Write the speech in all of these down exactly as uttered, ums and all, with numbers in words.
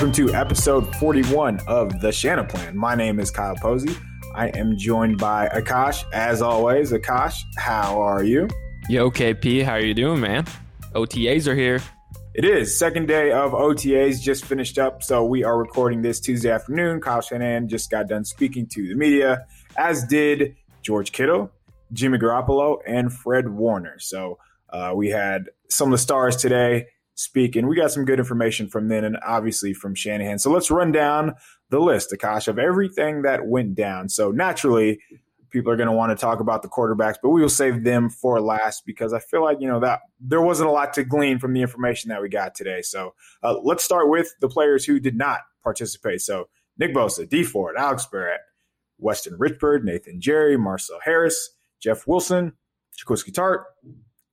Welcome to episode forty-one of The Shanna Plan. My name is Kyle Posey. I am joined by Akash, as always. Akash, how are you? Yo, K P, how are you doing, man? O T As are here. It is. Second day of O T As just finished up, so we are recording this Tuesday afternoon. Kyle Shanahan just got done speaking to the media, as did George Kittle, Jimmy Garoppolo, and Fred Warner. So uh, we had some of the stars today speak, and we got some good information from them and obviously from Shanahan. So let's run down the list, Akash, of everything that went down. So naturally, people are going to want to talk about the quarterbacks, but we will save them for last because I feel like, you know, that there wasn't a lot to glean from the information that we got today. So uh, let's start with the players who did not participate. So Nick Bosa, Dee Ford, Alex Barrett, Weston Richburg, Nathan Jerry, Marcel Harris, Jeff Wilson, Chacusky Tart,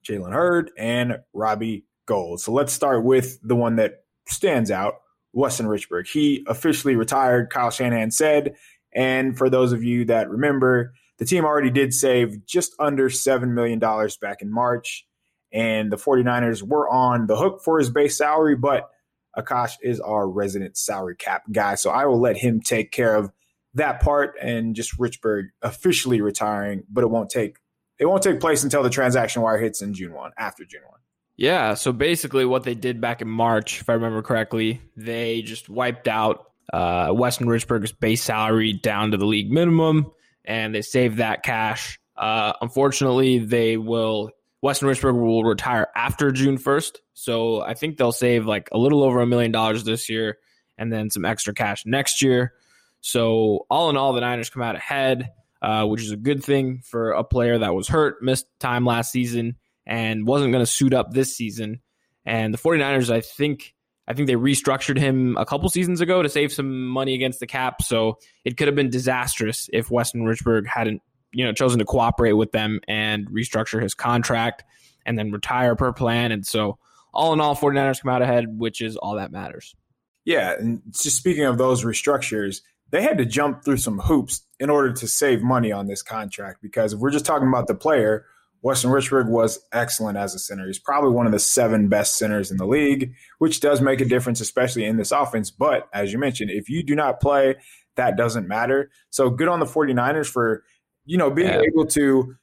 Jaylen Hurd, and Robbie Goals. So let's start with the one that stands out, Weston Richburg. He officially retired, Kyle Shanahan said. And for those of you that remember, the team already did save just under seven million dollars back in March. And the 49ers were on the hook for his base salary, but Akash is our resident salary cap guy. So I will let him take care of that part and just Richburg officially retiring, but it won't take it won't take place until the transaction wire hits in June first, after June first. Yeah, so basically what they did back in March, if I remember correctly, they just wiped out uh, Weston Richburg's base salary down to the league minimum, and they saved that cash. Uh, unfortunately, they will Weston Richburg will retire after June first, so I think they'll save like a little over a million dollars this year and then some extra cash next year. So all in all, the Niners come out ahead, uh, which is a good thing for a player that was hurt, missed time last season, and wasn't going to suit up this season. And the 49ers, I think I think they restructured him a couple seasons ago to save some money against the cap. So it could have been disastrous if Weston Richburg hadn't, you know, chosen to cooperate with them and restructure his contract and then retire per plan. And so all in all, 49ers come out ahead, which is all that matters. Yeah, and just speaking of those restructures, they had to jump through some hoops in order to save money on this contract, because if we're just talking about the player, Weston Richburg was excellent as a center. He's probably one of the seven best centers in the league, which does make a difference, especially in this offense. But as you mentioned, if you do not play, that doesn't matter. So good on the 49ers for, you know, being yeah. able to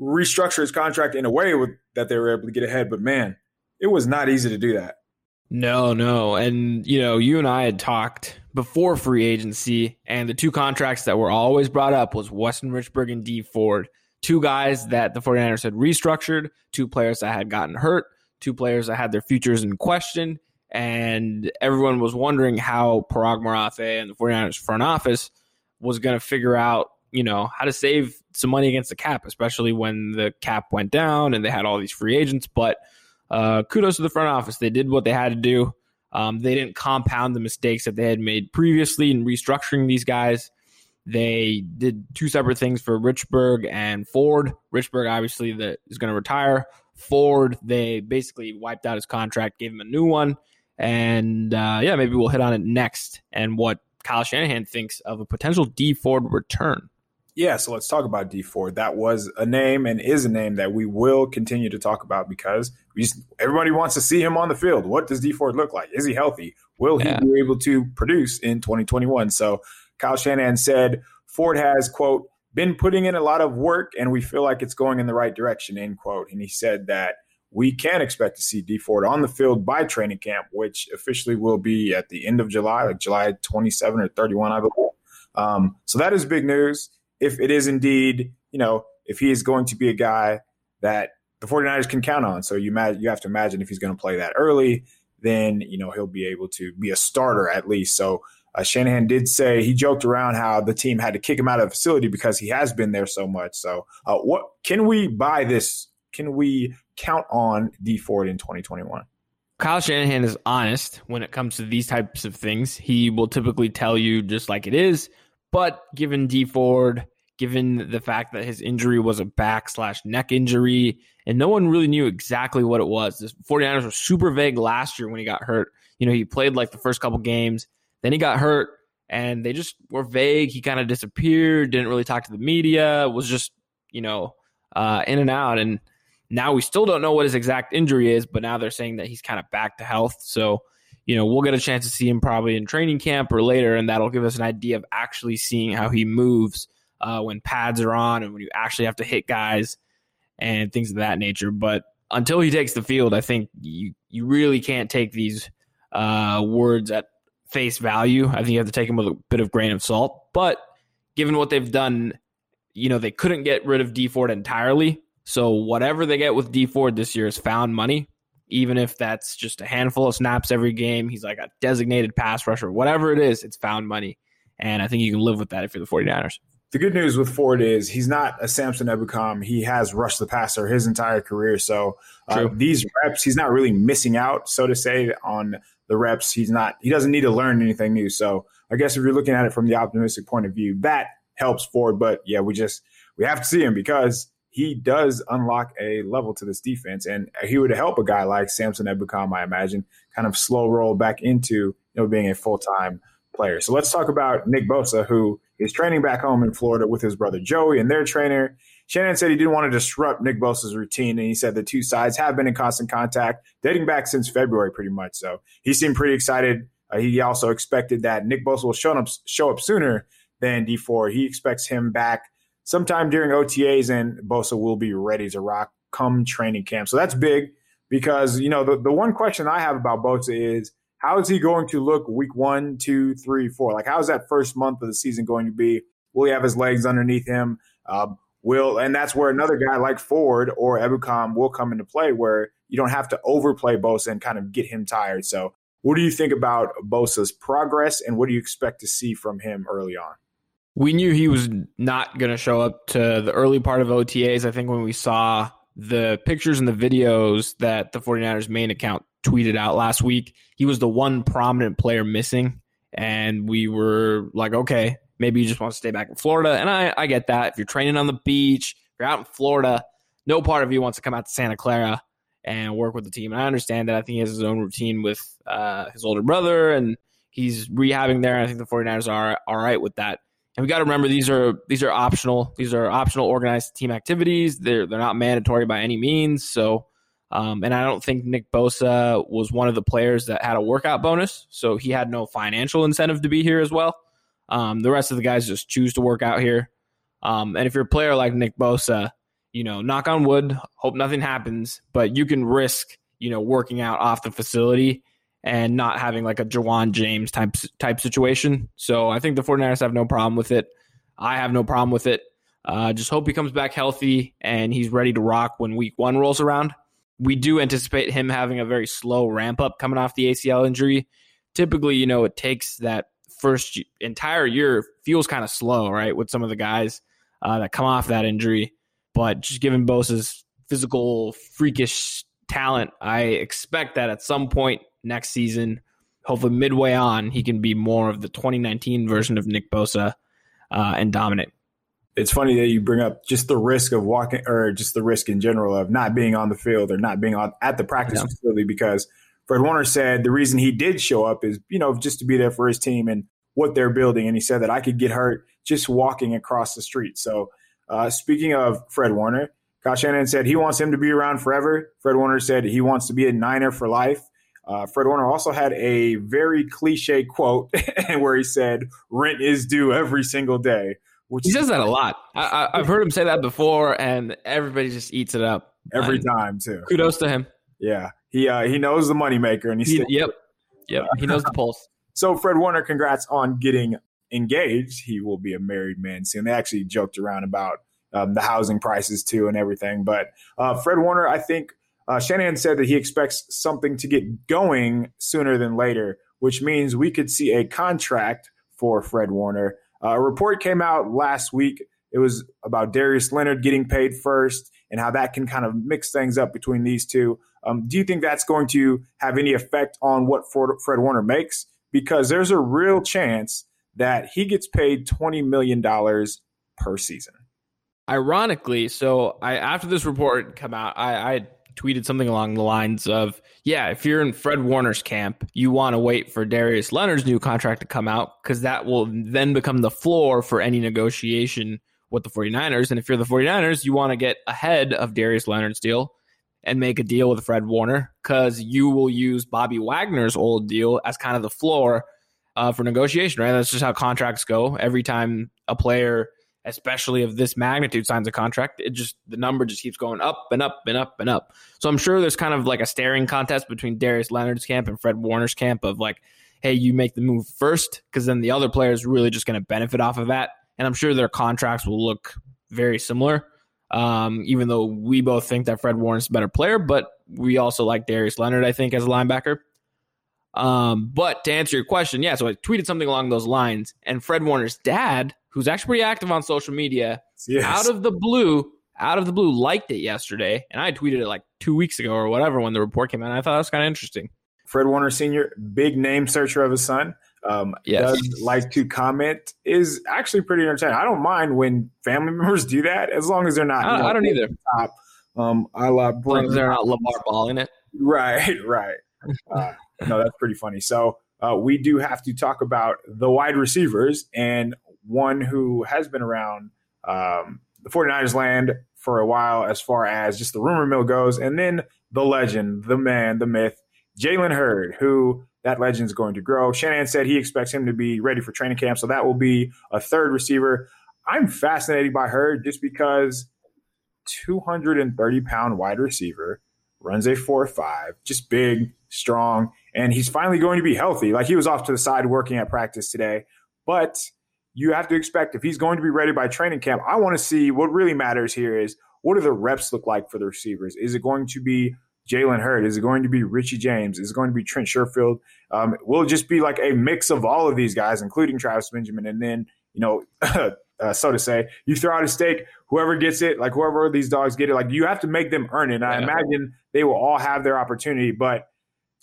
restructure his contract in a way with, that they were able to get ahead. But, man, it was not easy to do that. No, no. And, you know, you and I had talked before free agency, and the two contracts that were always brought up was Weston Richburg and Dee Ford. Two guys that the 49ers had restructured, two players that had gotten hurt, two players that had their futures in question, and everyone was wondering how Parag Marathe and the 49ers front office was going to figure out, you know, how to save some money against the cap, especially when the cap went down and they had all these free agents. But uh, kudos to the front office. They did what they had to do. Um, they didn't compound the mistakes that they had made previously in restructuring these guys. They did two separate things for Richburg and Ford. Richburg, obviously, that is going to retire. Ford, they basically wiped out his contract, gave him a new one. And, uh, yeah, maybe we'll hit on it next and what Kyle Shanahan thinks of a potential Dee Ford return. Yeah, so let's talk about Dee Ford. That was a name and is a name that we will continue to talk about because we just, everybody wants to see him on the field. What does Dee Ford look like? Is he healthy? Will he yeah. be able to produce in twenty twenty-one? So Kyle Shanahan said, Ford has, quote, been putting in a lot of work and we feel like it's going in the right direction, end quote. And he said that we can expect to see Dee Ford on the field by training camp, which officially will be at the end of July, like July twenty-seventh or thirty-first, I believe. Um, so that is big news. If it is indeed, you know, if he is going to be a guy that the 49ers can count on. So you you have to imagine if he's going to play that early, then, you know, he'll be able to be a starter at least. So Uh, Shanahan did say he joked around how the team had to kick him out of the facility because he has been there so much. So uh, what can we buy this? Can we count on Dee Ford in twenty twenty-one? Kyle Shanahan is honest when it comes to these types of things. He will typically tell you just like it is. But given Dee Ford, given the fact that his injury was a back slash neck injury, and no one really knew exactly what it was. The 49ers were super vague last year when he got hurt. You know, he played like the first couple games. Then he got hurt, and they just were vague. He kind of disappeared, didn't really talk to the media, was just, you know, uh, in and out. And now we still don't know what his exact injury is, but now they're saying that he's kind of back to health. So, you know, we'll get a chance to see him probably in training camp or later, and that'll give us an idea of actually seeing how he moves uh, when pads are on and when you actually have to hit guys and things of that nature. But until he takes the field, I think you, you really can't take these uh, words at face value. I think you have to take them with a bit of grain of salt. But given what they've done, you know, they couldn't get rid of Dee Ford entirely. So whatever they get with Dee Ford this year is found money. Even if that's just a handful of snaps every game, he's like a designated pass rusher, whatever it is, it's found money. And I think you can live with that if you're the 49ers. The good news with Ford is he's not a Samson Ebukam. He has rushed the passer his entire career. So uh, these reps, he's not really missing out, so to say, on the reps. He's not, he doesn't need to learn anything new. So I guess if you're looking at it from the optimistic point of view, that helps Ford. But yeah, we just, we have to see him because he does unlock a level to this defense, and he would help a guy like Samson Ebukam, I imagine, kind of slow roll back into, you know, being a full-time player. So let's talk about Nick Bosa, who is training back home in Florida with his brother Joey and their trainer. Shannon said he didn't want to disrupt Nick Bosa's routine, and he said the two sides have been in constant contact dating back since February pretty much. So he seemed pretty excited. Uh, he also expected that Nick Bosa will show up, show up sooner than Dee Ford. He expects him back sometime during O T As, and Bosa will be ready to rock come training camp. So that's big because, you know, the, the one question I have about Bosa is how is he going to look week one, two, three, four? Like, how is that first month of the season going to be? Will he have his legs underneath him? Uh, will and that's where another guy like Ford or Ebukam will come into play, where you don't have to overplay Bosa and kind of get him tired. So what do you think about Bosa's progress, and what do you expect to see from him early on? We knew he was not going to show up to the early part of O T As. I think when we saw the pictures and the videos that the 49ers main account tweeted out last week, he was the one prominent player missing. And we were like, okay, maybe you just want to stay back in Florida. And I, I get that. If you're training on the beach, if you're out in Florida, no part of you wants to come out to Santa Clara and work with the team. And I understand that. I think he has his own routine with uh, his older brother, and he's rehabbing there. And I think the 49ers are all right with that. And we got to remember these are these are optional. These are optional organized team activities. They're they're not mandatory by any means. So, um, and I don't think Nick Bosa was one of the players that had a workout bonus. So he had no financial incentive to be here as well. Um, the rest of the guys just choose to work out here. Um, and if you're a player like Nick Bosa, you know, knock on wood, hope nothing happens, but you can risk, you know, working out off the facility and not having like a Jawan James type type situation. So I think the 49ers have no problem with it. I have no problem with it. Uh, just hope he comes back healthy and he's ready to rock when week one rolls around. We do anticipate him having a very slow ramp up coming off the A C L injury. Typically, you know, it takes that first entire year, feels kind of slow, right, with some of the guys uh, that come off that injury. But just given Bosa's physical freakish talent, I expect that at some point next season, hopefully midway on, he can be more of the twenty nineteen version of Nick Bosa uh, and dominant. It's funny that you bring up just the risk of walking, or just the risk in general of not being on the field or not being on, at the practice yeah. facility, because Fred Warner said the reason he did show up is, you know, just to be there for his team and what they're building. And he said that I could get hurt just walking across the street. So uh, speaking of Fred Warner, Kyle Shanahan said he wants him to be around forever. Fred Warner said he wants to be a Niner for life. Uh, Fred Warner also had a very cliche quote where he said, "Rent is due every single day." Which he says that a lot. I, I, I've heard him say that before, and everybody just eats it up every and time too. Kudos to him. Yeah, he uh, he knows the moneymaker, and he's he, still- yep, yep. He knows the pulse. So Fred Warner, congrats on getting engaged. He will be a married man soon. They actually joked around about um, the housing prices too and everything, but uh, Fred Warner, I think. Uh, Shanahan said that he expects something to get going sooner than later, which means we could see a contract for Fred Warner. Uh, a report came out last week. It was about Darius Leonard getting paid first and how that can kind of mix things up between these two. Um, do you think that's going to have any effect on what Ford, Fred Warner makes? Because there's a real chance that he gets paid twenty million dollars per season. Ironically, so I, after this report came out, I, I tweeted something along the lines of, yeah, if you're in Fred Warner's camp, you want to wait for Darius Leonard's new contract to come out, because that will then become the floor for any negotiation with the 49ers. And if you're the 49ers, you want to get ahead of Darius Leonard's deal and make a deal with Fred Warner, because you will use Bobby Wagner's old deal as kind of the floor uh, for negotiation, right? That's just how contracts go. Every time a player, especially of this magnitude, signs a contract, it just, the number just keeps going up and up and up and up. So I'm sure there's kind of like a staring contest between Darius Leonard's camp and Fred Warner's camp of like, hey, you make the move first, because then the other player is really just going to benefit off of that. And I'm sure their contracts will look very similar, um, even though we both think that Fred Warner's a better player, but we also like Darius Leonard, I think, as a linebacker. Um, but to answer your question, yeah, so I tweeted something along those lines, and Fred Warner's dad, who's actually pretty active on social media, yes. out of the blue, out of the blue, liked it yesterday, and I tweeted it like two weeks ago or whatever when the report came out, and I thought that was kind of interesting. Fred Warner Senior, big name searcher of his son, um, yes. does like to comment, is actually pretty entertaining. I don't mind when family members do that, as long as they're not. I don't, I don't either. Top, um, I love as long as they're not Lamar Ball in it. Right, right. Uh, no, that's pretty funny. So uh, we do have to talk about the wide receivers, and one who has been around um, the 49ers land for a while as far as just the rumor mill goes, and then the legend, the man, the myth, Jaylen Hurd, who that legend's going to grow. Shanahan said he expects him to be ready for training camp, so that will be a third receiver. I'm fascinated by Hurd just because two hundred thirty pound wide receiver, runs a four five, just big, strong, and he's finally going to be healthy. Like, he was off to the side working at practice today, but you have to expect if he's going to be ready by training camp. I want to see what really matters here is, what do the reps look like for the receivers? Is it going to be Jaylen Hurd? Is it going to be Richie James? Is it going to be Trent Shurfield? Um, will it just be like a mix of all of these guys, including Travis Benjamin? And then, you know, uh, so to say, you throw out a steak, whoever gets it, like whoever these dogs get it, like you have to make them earn it. And I yeah. imagine they will all have their opportunity, but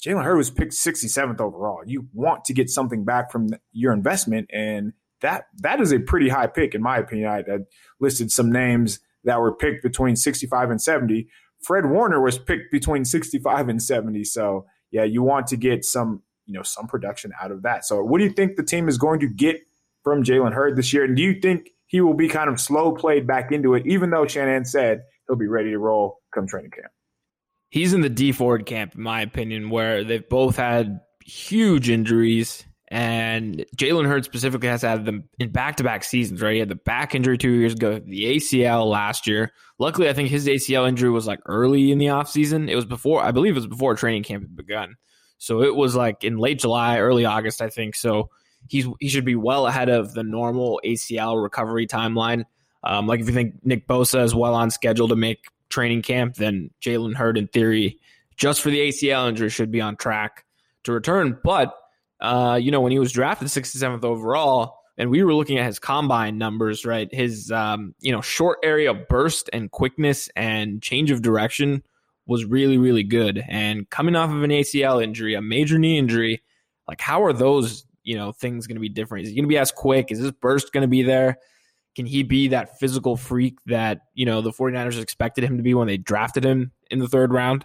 Jaylen Hurd was picked sixty-seventh overall. You want to get something back from your investment, and that that is a pretty high pick, in my opinion. I, I listed some names that were picked between sixty-five and seventy. Fred Warner was picked between sixty-five and seventy. So, yeah, you want to get some, you know, some production out of that. So what do you think the team is going to get from Jaylen Hurd this year? And do you think he will be kind of slow played back into it, even though Shanahan said he'll be ready to roll come training camp? He's in the Dee Ford camp, in my opinion, where they've both had huge injuries. And Jaylen Hurd specifically has had them in back-to-back seasons, right? He had the back injury two years ago, the A C L last year. Luckily, I think his A C L injury was like early in the offseason. It was before, I believe it was before training camp had begun. So it was like in late July, early August, I think. So he's he should be well ahead of the normal A C L recovery timeline. Um, like if you think Nick Bosa is well on schedule to make training camp, then Jaylen Hurd, in theory, just for the A C L injury, should be on track to return. But Uh, you know, when he was drafted sixty-seventh overall, and we were looking at his combine numbers, right? His, um, you know, short area burst and quickness and change of direction was really, really good. And coming off of an A C L injury, a major knee injury, like how are those, you know, things going to be different? Is he going to be as quick? Is his burst going to be there? Can he be that physical freak that, you know, the 49ers expected him to be when they drafted him in the third round?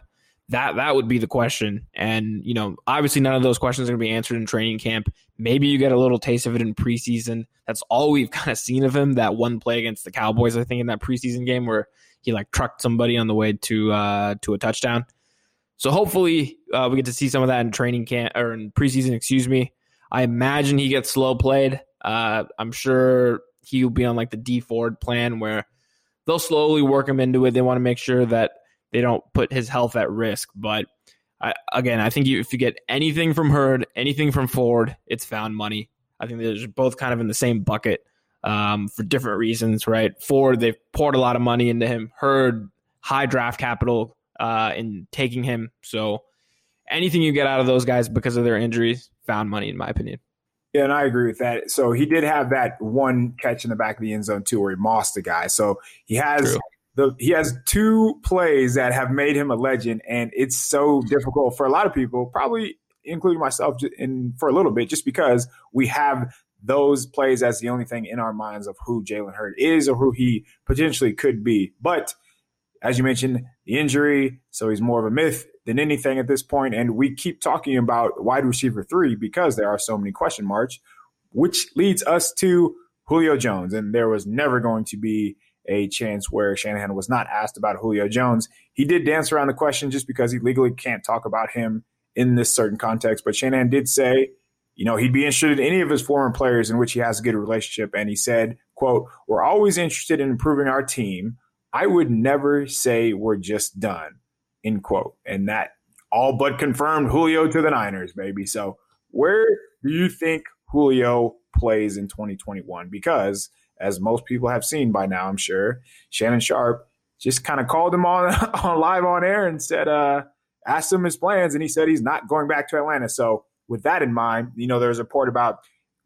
That that would be the question. And, you know, obviously none of those questions are going to be answered in training camp. Maybe you get a little taste of it in preseason. That's all we've kind of seen of him. That one play against the Cowboys, I think, in that preseason game where he like trucked somebody on the way to uh, to a touchdown. So hopefully uh, we get to see some of that in training camp or in preseason, excuse me. I imagine he gets slow played. Uh, I'm sure he'll be on like the Dee Ford plan where they'll slowly work him into it. They want to make sure that they don't put his health at risk. But I, again, I think you, if you get anything from Hurd, anything from Ford, it's found money. I think they're both kind of in the same bucket um, for different reasons, right? Ford, they've poured a lot of money into him. Hurd, high draft capital uh, in taking him. So anything you get out of those guys because of their injuries, found money, in my opinion. Yeah, and I agree with that. So he did have that one catch in the back of the end zone, too, where he mossed the guy. So he has... True. The, he has two plays that have made him a legend, and it's so difficult for a lot of people, probably including myself in for a little bit, just because we have those plays as the only thing in our minds of who Jaylen Hurd is or who he potentially could be. But as you mentioned, the injury, so he's more of a myth than anything at this point, and we keep talking about wide receiver three because there are so many question marks, which leads us to Julio Jones, and there was never going to be a chance where Shanahan was not asked about Julio Jones. He did dance around the question just because he legally can't talk about him in this certain context. But Shanahan did say, you know, he'd be interested in any of his former players in which he has a good relationship. And he said, quote, "We're always interested in improving our team. I would never say we're just done," end quote. And that all but confirmed Julio to the Niners, baby. So where do you think Julio plays in twenty twenty-one? Because as most people have seen by now, I'm sure, Shannon Sharpe just kind of called him on, on live on air and said, uh, asked him his plans, and he said he's not going back to Atlanta. So with that in mind, you know, there's a report about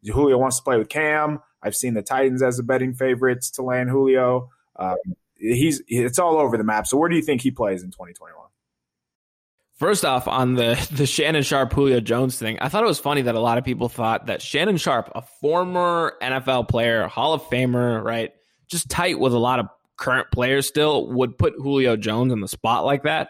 Julio wants to play with Cam. I've seen the Titans as the betting favorites to land Julio. Um, he's it's all over the map. So where do you think he plays in twenty twenty-one? First off, on the, the Shannon Sharpe, Julio Jones thing, I thought it was funny that a lot of people thought that Shannon Sharpe, a former N F L player, Hall of Famer, right, just tight with a lot of current players still, would put Julio Jones in the spot like that.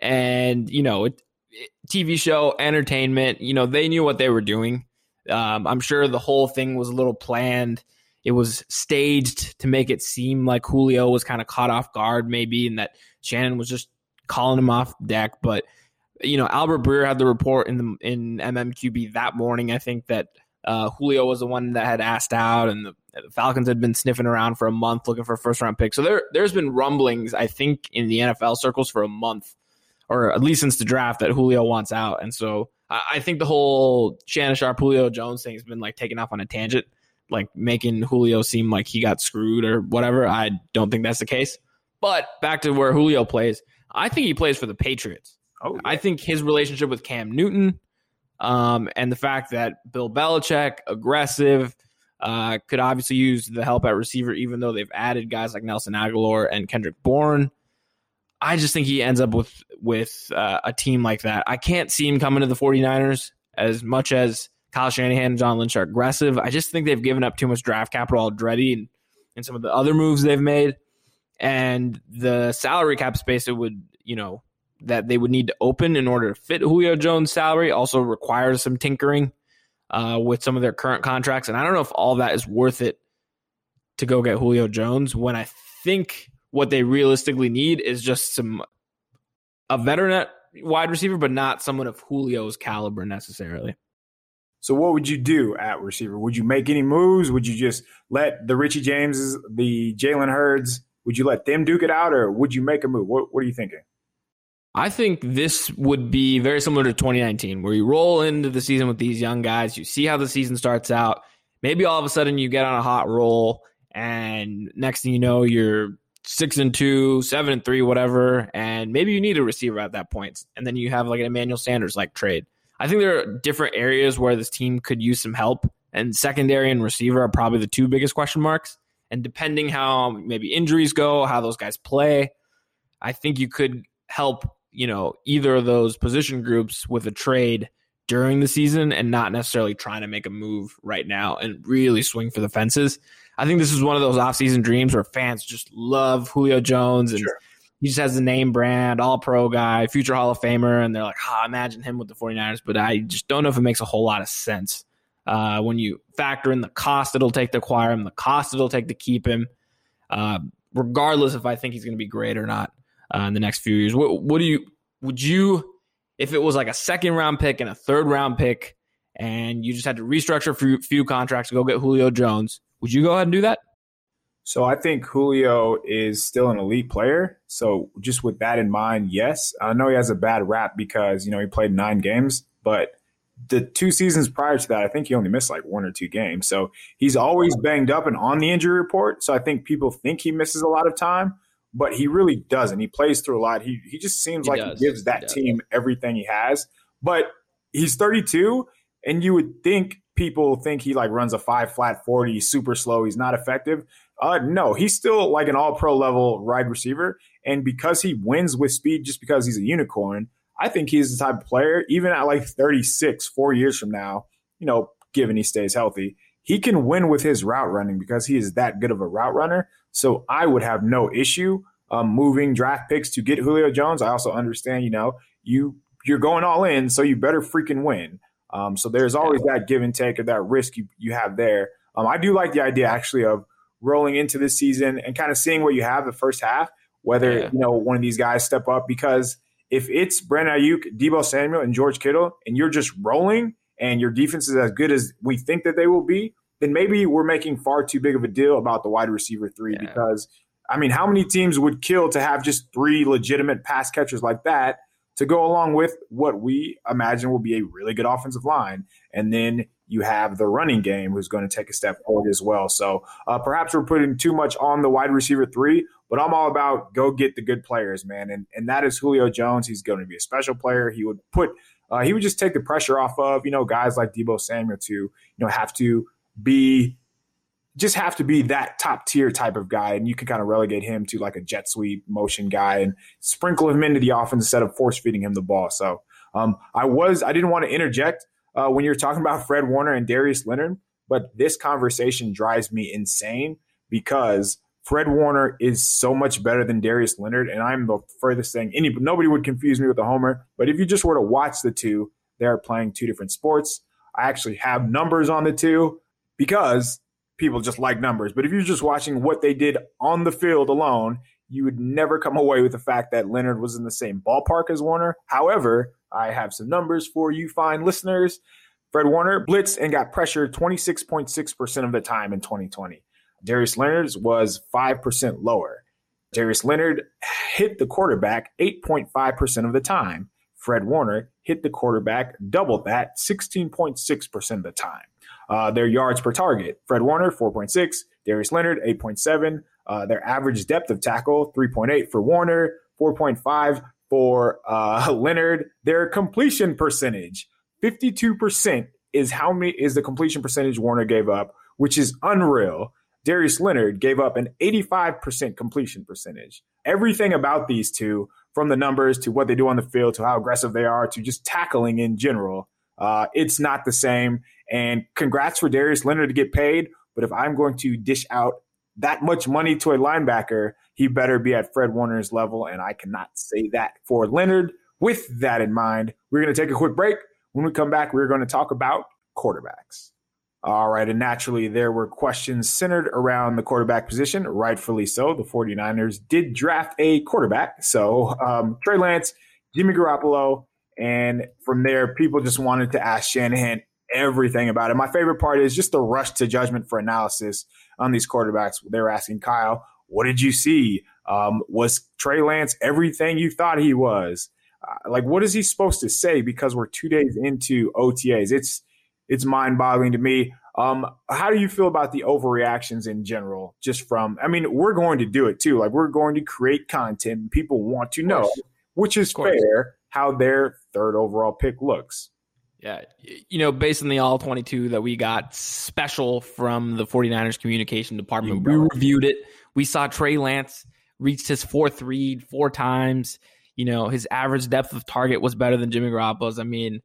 And, you know, it, it, T V show, entertainment, you know, they knew what they were doing. Um, I'm sure the whole thing was a little planned. It was staged to make it seem like Julio was kind of caught off guard maybe, and that Shannon was just calling him off deck. But, you know, Albert Breer had the report in the, in M M Q B that morning, I think, that uh, Julio was the one that had asked out, and the, the Falcons had been sniffing around for a month looking for a first-round pick. So there, there's been rumblings, I think, in the N F L circles for a month, or at least since the draft, that Julio wants out. And so I, I think the whole Shannon Sharpe, Julio Jones thing has been, like, taken off on a tangent, like making Julio seem like he got screwed or whatever. I don't think that's the case. But back to where Julio plays, I think he plays for the Patriots. Oh, yeah. I think his relationship with Cam Newton, um, and the fact that Bill Belichick, aggressive, uh, could obviously use the help at receiver, even though they've added guys like Nelson Aguilar and Kendrick Bourne. I just think he ends up with with uh, a team like that. I can't see him coming to the 49ers as much as Kyle Shanahan and John Lynch are aggressive. I just think they've given up too much draft capital already, and, and some of the other moves they've made. And the salary cap space it would, you know, that they would need to open in order to fit Julio Jones' salary also requires some tinkering uh, with some of their current contracts. And I don't know if all that is worth it to go get Julio Jones when I think what they realistically need is just some a veteran wide receiver, but not someone of Julio's caliber necessarily. So what would you do at receiver? Would you make any moves? Would you just let the Richie Jameses, the Jaylen Hurds, would you let them duke it out, or would you make a move? What, what are you thinking? I think this would be very similar to twenty nineteen, where you roll into the season with these young guys. You see how the season starts out. Maybe all of a sudden you get on a hot roll, and next thing you know, you're six and two, seven and three, whatever. And maybe you need a receiver at that point. And then you have like an Emmanuel Sanders like trade. I think there are different areas where this team could use some help, and secondary and receiver are probably the two biggest question marks. And depending how maybe injuries go, how those guys play, I think you could help, you know, either of those position groups with a trade during the season, and not necessarily trying to make a move right now and really swing for the fences. I think this is one of those offseason dreams where fans just love Julio Jones, and sure, he just has the name brand, all pro guy, future Hall of Famer. And they're like, ah, oh, imagine him with the 49ers. But I just don't know if it makes a whole lot of sense. Uh, when you factor in the cost it'll take to acquire him, the cost it'll take to keep him, uh, regardless if I think he's going to be great or not uh, in the next few years. What, what do you would you if it was like a second round pick and a third round pick, and you just had to restructure a few, few contracts to go get Julio Jones? Would you go ahead and do that? So I think Julio is still an elite player. So just with that in mind, yes, I know he has a bad rap because you know he played nine games, but the two seasons prior to that, I think he only missed like one or two games. So he's always banged up and on the injury report. So I think people think he misses a lot of time, but he really doesn't. He plays through a lot. He he just seems he like does. he gives that he team everything he has. But he's thirty-two, and you would think people think he like runs a five flat forty, super slow. He's not effective. Uh, no, he's still like an all-pro level wide receiver. And because he wins with speed, just because he's a unicorn, I think he's the type of player, even at like thirty-six, four years from now, you know, given he stays healthy, he can win with his route running because he is that good of a route runner. So I would have no issue um, moving draft picks to get Julio Jones. I also understand, you know, you, you're going all in, so you better freaking win. Um, so there's always that give and take of that risk you, you have there. Um, I do like the idea actually of rolling into this season and kind of seeing what you have the first half, whether, yeah. you know, one of these guys step up. Because if it's Brandon Aiyuk, Deebo Samuel, and George Kittle, and you're just rolling and your defense is as good as we think that they will be, then maybe we're making far too big of a deal about the wide receiver three. Yeah. Because, I mean, how many teams would kill to have just three legitimate pass catchers like that to go along with what we imagine will be a really good offensive line? And then you have the running game who's going to take a step forward as well. So uh, perhaps we're putting too much on the wide receiver three, but I'm all about go get the good players, man. And and that is Julio Jones. He's going to be a special player. He would put uh, he would just take the pressure off of, you know, guys like Deebo Samuel to, you know, have to be just have to be that top tier type of guy. And you can kind of relegate him to like a jet sweep motion guy and sprinkle him into the offense instead of force feeding him the ball. So um, I was, I didn't want to interject uh, when you're talking about Fred Warner and Darius Leonard, but this conversation drives me insane because Fred Warner is so much better than Darius Leonard. And I'm the furthest thing. Any, nobody would confuse me with a homer, but if you just were to watch the two, they're playing two different sports. I actually have numbers on the two because people just like numbers. But if you're just watching what they did on the field alone, you would never come away with the fact that Leonard was in the same ballpark as Warner. However, I have some numbers for you fine listeners. Fred Warner blitzed and got pressure twenty-six point six percent of the time in twenty twenty. Darius Leonard's was five percent lower. Darius Leonard hit the quarterback eight point five percent of the time. Fred Warner hit the quarterback double that, sixteen point six percent of the time. Uh, their yards per target, Fred Warner, four point six, Darius Leonard, eight point seven. Uh, their average depth of tackle, three point eight for Warner, four point five for uh, Leonard. Their completion percentage, fifty-two percent is how many is the completion percentage Warner gave up, which is unreal. Darius Leonard gave up an eighty-five percent completion percentage. Everything about these two, from the numbers to what they do on the field to how aggressive they are to just tackling in general, Uh, it's not the same. And congrats for Darius Leonard to get paid. But if I'm going to dish out that much money to a linebacker, he better be at Fred Warner's level. And I cannot say that for Leonard. With that in mind, we're going to take a quick break. When we come back, we're going to talk about quarterbacks. All right. And naturally, there were questions centered around the quarterback position. Rightfully so. The 49ers did draft a quarterback. So um, Trey Lance, Jimmy Garoppolo. And from there, people just wanted to ask Shanahan everything about it. My favorite part is just the rush to judgment for analysis on these quarterbacks. They were asking Kyle, what did you see? Um, was Trey Lance everything you thought he was? Uh, like, what is he supposed to say? Because we're two days into O T As. It's it's mind-boggling to me. Um, how do you feel about the overreactions in general? Just from – I mean, we're going to do it too. Like, we're going to create content. People want to know, which is fair, how their third overall pick looks. Yeah. You know, based on the all twenty-two that we got special from the 49ers communication department, we reviewed it. We saw Trey Lance reached his fourth read four times. You know, his average depth of target was better than Jimmy Garoppolo's. I mean,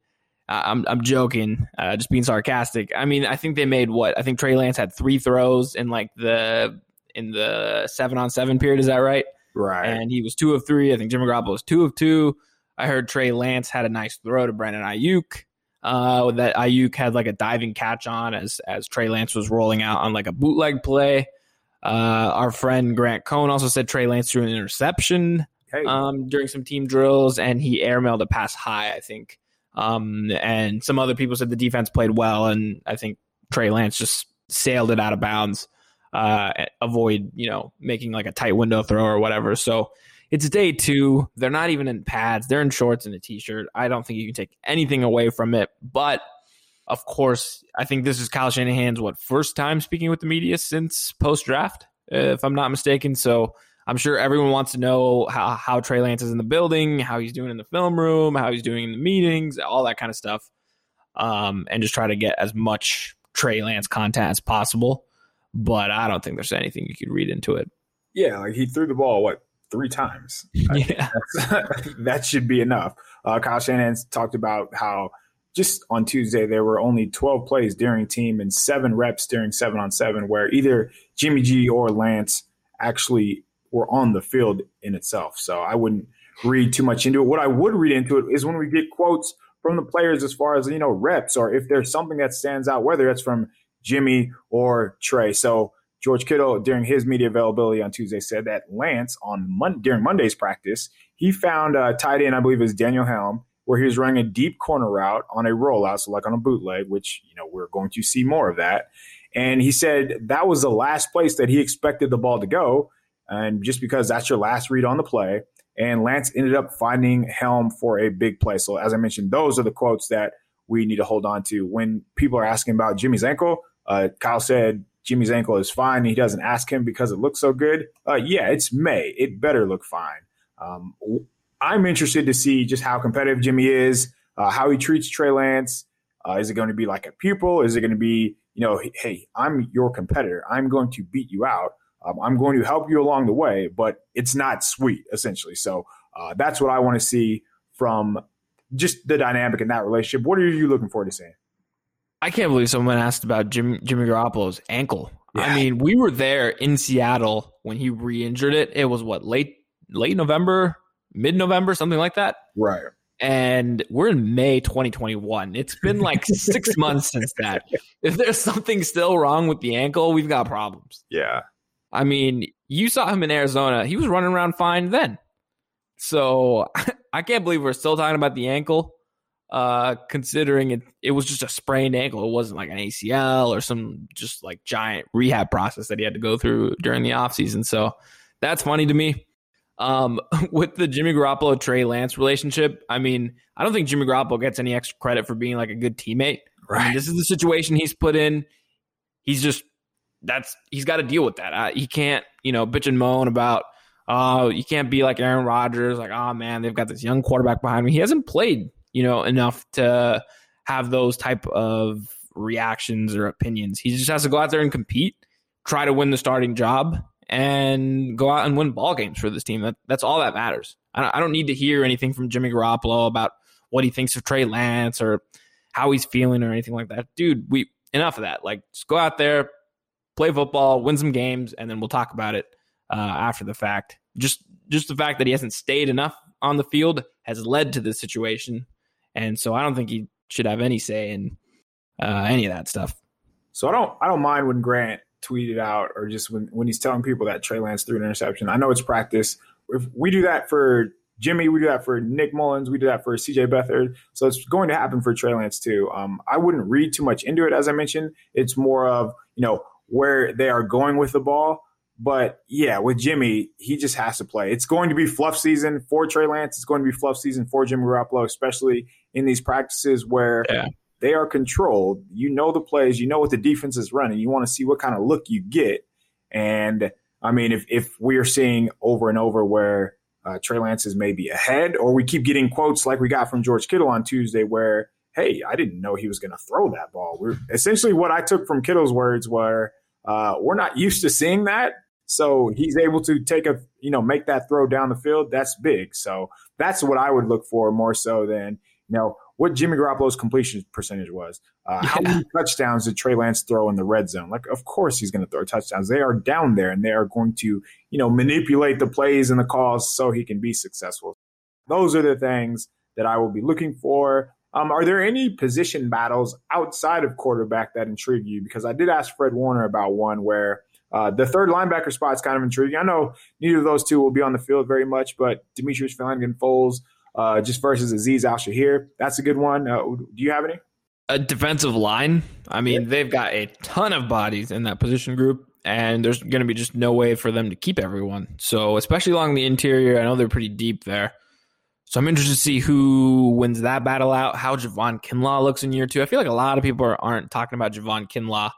I'm, I'm joking, uh, just being sarcastic. I mean, I think they made what? I think Trey Lance had three throws in like the, in the seven on seven period. Is that right? Right. And he was two of three. I think Jimmy Garoppolo was two of two. I heard Trey Lance had a nice throw to Brandon Aiyuk. Uh, that Aiyuk had like a diving catch on as as Trey Lance was rolling out on like a bootleg play. Uh, our friend Grant Cohn also said Trey Lance threw an interception hey. um, during some team drills, and he airmailed a pass high, I think. Um, and some other people said the defense played well, and I think Trey Lance just sailed it out of bounds, uh, avoid you know making like a tight window throw or whatever. So. It's day two. They're not even in pads. They're in shorts and a T-shirt. I don't think you can take anything away from it. But, of course, I think this is Kyle Shanahan's, what, first time speaking with the media since post-draft, if I'm not mistaken. So I'm sure everyone wants to know how, how Trey Lance is in the building, how he's doing in the film room, how he's doing in the meetings, all that kind of stuff, um, and just try to get as much Trey Lance content as possible. But I don't think there's anything you could read into it. Yeah, like he threw the ball, what? Three times. Yeah. That should be enough. Uh, Kyle Shanahan talked about how just on Tuesday there were only twelve plays during team and seven reps during seven on seven where either Jimmy G or Lance actually were on the field in itself. So I wouldn't read too much into it. What I would read into it is when we get quotes from the players as far as, you know, reps or if there's something that stands out, whether that's from Jimmy or Trey. So George Kittle, during his media availability on Tuesday, said that Lance, on Mon- during Monday's practice, he found a tight end, I believe it was Daniel Helm, where he was running a deep corner route on a rollout, so like on a bootleg, which, you know, we're going to see more of that. And he said that was the last place that he expected the ball to go, and just because that's your last read on the play. And Lance ended up finding Helm for a big play. So as I mentioned, those are the quotes that we need to hold on to. When people are asking about Jimmy's ankle, uh, Kyle said Jimmy's ankle is fine. He doesn't ask him because it looks so good. Uh, yeah, it's May. It better look fine. Um, I'm interested to see just how competitive Jimmy is, uh, how he treats Trey Lance. Uh, is it going to be like a pupil? Is it going to be, you know, hey, I'm your competitor. I'm going to beat you out. Um, I'm going to help you along the way, but it's not sweet, essentially. So uh, that's what I want to see from just the dynamic in that relationship. What are you looking forward to seeing? I can't believe someone asked about Jim, Jimmy Garoppolo's ankle. Yeah. I mean, we were there in Seattle when he re-injured it. It was, what, late late November, mid-November, something like that? Right. And we're in May twenty twenty-one. It's been like six months since that. If there's something still wrong with the ankle, we've got problems. Yeah. I mean, you saw him in Arizona. He was running around fine then. So I can't believe we're still talking about the ankle, uh, considering it, it was just a sprained ankle. It wasn't like an A C L or some just like giant rehab process that he had to go through during the offseason. So that's funny to me. Um, with the Jimmy Garoppolo, Trey Lance relationship, I mean, I don't think Jimmy Garoppolo gets any extra credit for being like a good teammate. Right. I mean, this is the situation he's put in. He's just, that's, he's got to deal with that. I, he can't, you know, bitch and moan about, oh, uh, you can't be like Aaron Rodgers, like, oh man, they've got this young quarterback behind me. He hasn't played, you know, enough to have those type of reactions or opinions. He just has to go out there and compete, try to win the starting job, and go out and win ball games for this team. That, that's all that matters. I don't, I don't need to hear anything from Jimmy Garoppolo about what he thinks of Trey Lance or how he's feeling or anything like that. Dude, we enough of that. Like, just go out there, play football, win some games, and then we'll talk about it uh, after the fact. Just, just the fact that he hasn't stayed enough on the field has led to this situation, and so I don't think he should have any say in uh, any of that stuff. So I don't, I don't mind when Grant tweeted out, or just when, when he's telling people that Trey Lance threw an interception. I know it's practice. If we do that for Jimmy, we do that for Nick Mullins, we do that for C J Beathard. So it's going to happen for Trey Lance too. Um, I wouldn't read too much into it. As I mentioned, it's more of, you know, where they are going with the ball. But yeah, with Jimmy, he just has to play. It's going to be fluff season for Trey Lance. It's going to be fluff season for Jimmy Garoppolo, especially in these practices where yeah. they are controlled. You know the plays. You know what the defense is running. You want to see what kind of look you get. And, I mean, if if we are seeing over and over where uh, Trey Lance is maybe ahead, or we keep getting quotes like we got from George Kittle on Tuesday where, hey, I didn't know he was going to throw that ball. We're, essentially what I took from Kittle's words were uh, we're not used to seeing that. So he's able to take a, you know, make that throw down the field. That's big. So that's what I would look for more so than, you know, what Jimmy Garoppolo's completion percentage was. Uh, yeah. How many touchdowns did Trey Lance throw in the red zone? Like, of course he's going to throw touchdowns. They are down there, and they are going to, you know, manipulate the plays and the calls so he can be successful. Those are the things that I will be looking for. Um, are there any position battles outside of quarterback that intrigue you? Because I did ask Fred Warner about one where uh, the third linebacker spot is kind of intriguing. I know neither of those two will be on the field very much, but Demetrius Flanagan Foles, Uh, just versus Azeez Al-Shahir. That's a good one. Uh, do you have any? A defensive line. I mean, yeah. They've got a ton of bodies in that position group, and there's going to be just no way for them to keep everyone. So especially along the interior, I know they're pretty deep there. So I'm interested to see who wins that battle out, how Javon Kinlaw looks in year two. I feel like a lot of people are, aren't talking about Javon Kinlaw.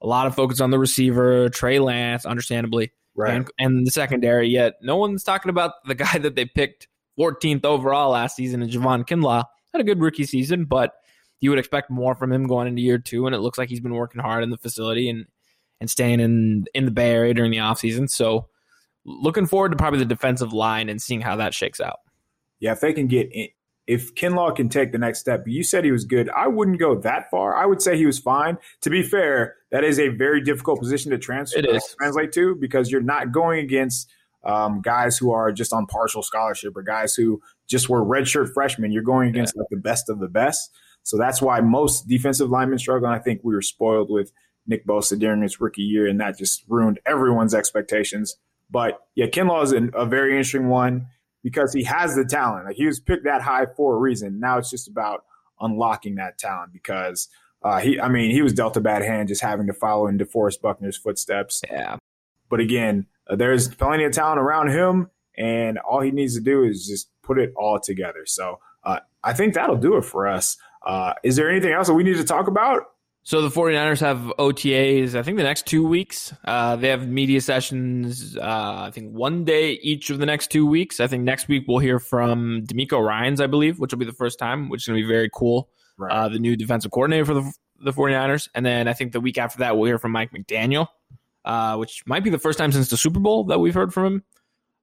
A lot of focus on the receiver, Trey Lance, understandably, right, and, and the secondary, yet no one's talking about the guy that they picked fourteenth overall last season, and Javon Kinlaw had a good rookie season, but you would expect more from him going into year two, and it looks like he's been working hard in the facility and and staying in, in the Bay Area during the offseason. So looking forward to probably the defensive line and seeing how that shakes out. Yeah, if they can get in, if Kinlaw can take the next step, you said he was good. I wouldn't go that far. I would say he was fine. To be fair, that is a very difficult position to transfer, it is. translate to, because you're not going against – Um, guys who are just on partial scholarship or guys who just were redshirt freshmen. You're going against yeah. like the best of the best. So that's why most defensive linemen struggle. And I think we were spoiled with Nick Bosa during his rookie year, and that just ruined everyone's expectations. But yeah, Kinlaw is a very interesting one because he has the talent. Like, he was picked that high for a reason. Now it's just about unlocking that talent because uh, he, I mean, he was dealt a bad hand just having to follow in DeForest Buckner's footsteps. Yeah. But again, uh, there's plenty of talent around him, and all he needs to do is just put it all together. So uh, I think that'll do it for us. Uh, is there anything else that we need to talk about? So the 49ers have O T As, I think, the next two weeks. Uh, they have media sessions, uh, I think, one day each of the next two weeks. I think next week we'll hear from DeMeco Ryans, I believe, which will be the first time, which is going to be very cool. Right. Uh, the new defensive coordinator for the, the 49ers. And then I think the week after that we'll hear from Mike McDaniel, uh, which might be the first time since the Super Bowl that we've heard from him,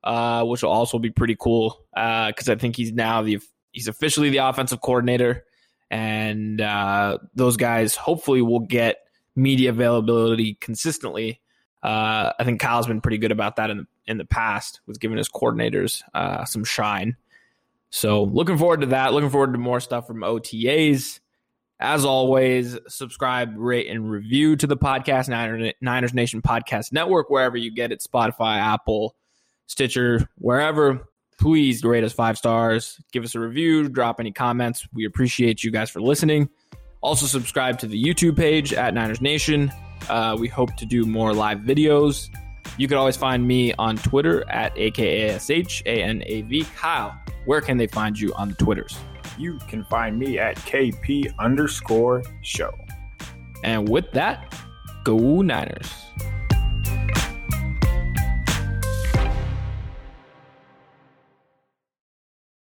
uh, which will also be pretty cool because uh, I think he's now the he's officially the offensive coordinator. And uh, those guys hopefully will get media availability consistently. Uh, I think Kyle's been pretty good about that in the, in the past with giving his coordinators uh, some shine. So looking forward to that. Looking forward to more stuff from O T As. As always, subscribe, rate, and review to the podcast, Niners, Niners Nation Podcast Network, wherever you get it, Spotify, Apple, Stitcher, wherever. Please rate us five stars. Give us a review. Drop any comments. We appreciate you guys for listening. Also, subscribe to the YouTube page at Niners Nation. Uh, we hope to do more live videos. You can always find me on Twitter at A K A S H A N A V. Kyle, where can they find you on the Twitters? You can find me at K P underscore show. And with that, go Niners.